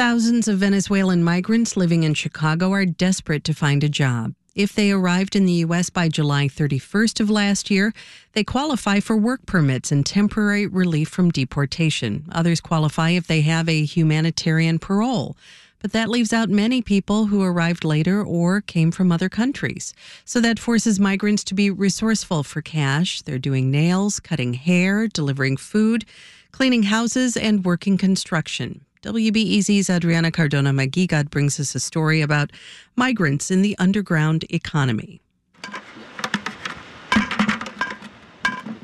Thousands of Venezuelan migrants living in Chicago are desperate to find a job. If they arrived in the U.S. by July 31st of last year, they qualify for work permits and temporary relief from deportation. Others qualify if they have a humanitarian parole. But that leaves out many people who arrived later or came from other countries. So that forces migrants to be resourceful for cash. They're doing nails, cutting hair, delivering food, cleaning houses, and working construction. WBEZ's Adriana Cardona-Maguigad brings us a story about migrants in the underground economy.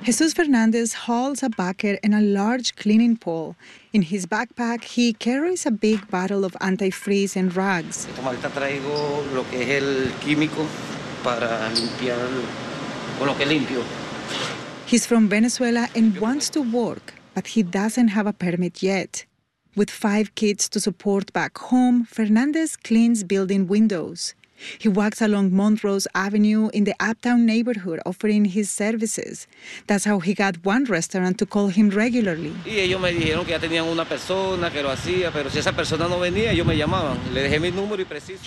Jesus Fernandez hauls a bucket and a large cleaning pole. In his backpack, he carries a big bottle of antifreeze and rags. He's from Venezuela and wants to work, but he doesn't have a permit yet. With 5 kids to support back home, Fernandez cleans building windows. He walks along Montrose Avenue in the uptown neighborhood offering his services. That's how he got one restaurant to call him regularly. He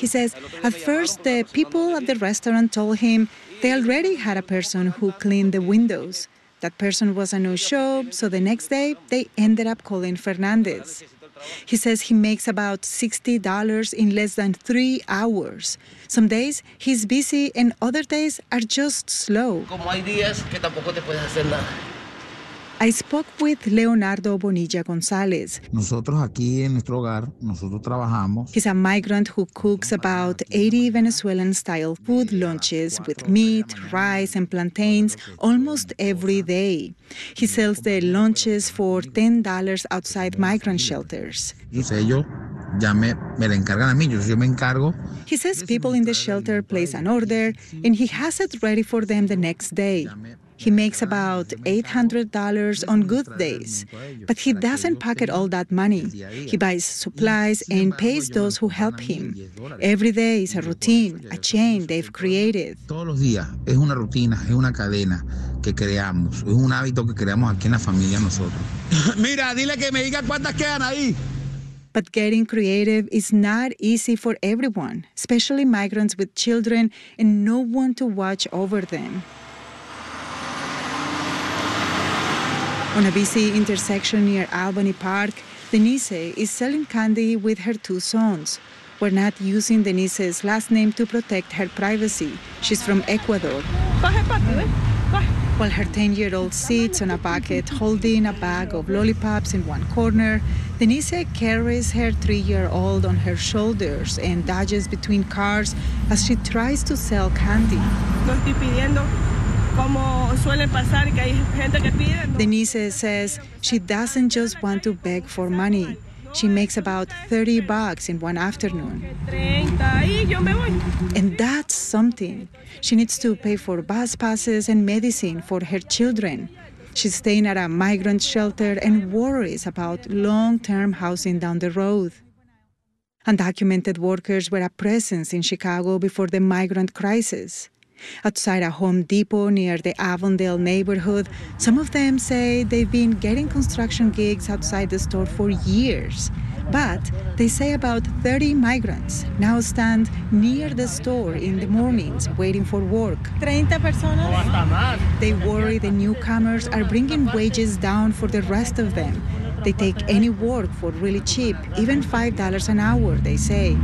says, at first the people at the restaurant told him they already had a person who cleaned the windows. That person was a no-show, so the next day they ended up calling Fernandez. He says he makes about $60 in less than 3 hours. Some days he's busy and other days are just slow. I spoke with Leonardo Bonilla Gonzalez. He's a migrant who cooks about 80 Venezuelan-style food lunches with meat, rice, and plantains almost every day. He sells the lunches for $10 outside migrant shelters. He says people in the shelter place an order and he has it ready for them the next day. He makes about $800 on good days, but he doesn't pocket all that money. He buys supplies and pays those who help him. Every day is a routine, a chain they've created. But getting creative is not easy for everyone, especially migrants with children and no one to watch over them. On a busy intersection near Albany Park, Denise is selling candy with her 2 sons. We're not using Denise's last name to protect her privacy. She's from Ecuador. While her 10-year-old sits on a bucket holding a bag of lollipops in one corner, Denise carries her 3-year-old on her shoulders and dodges between cars as she tries to sell candy. Denise says she doesn't just want to beg for money. She makes about $30 in one afternoon. And that's something. She needs to pay for bus passes and medicine for her children. She's staying at a migrant shelter and worries about long-term housing down the road. Undocumented workers were a presence in Chicago before the migrant crisis. Outside a Home Depot near the Avondale neighborhood, some of them say they've been getting construction gigs outside the store for years. But they say about 30 migrants now stand near the store in the mornings waiting for work. They worry the newcomers are bringing wages down for the rest of them. They take any work for really cheap, even $5 an hour, they say.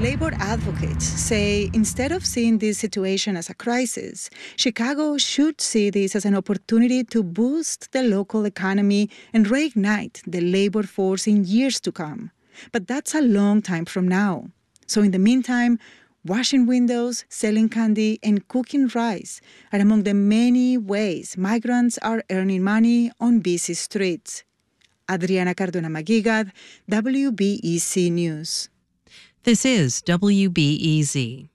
Labor advocates say instead of seeing this situation as a crisis, Chicago should see this as an opportunity to boost the local economy and reignite the labor force in years to come. But that's a long time from now. So in the meantime, washing windows, selling candy, and cooking rice are among the many ways migrants are earning money on busy streets. Adriana Cardona-Maguigad, WBEC News. This is WBEZ.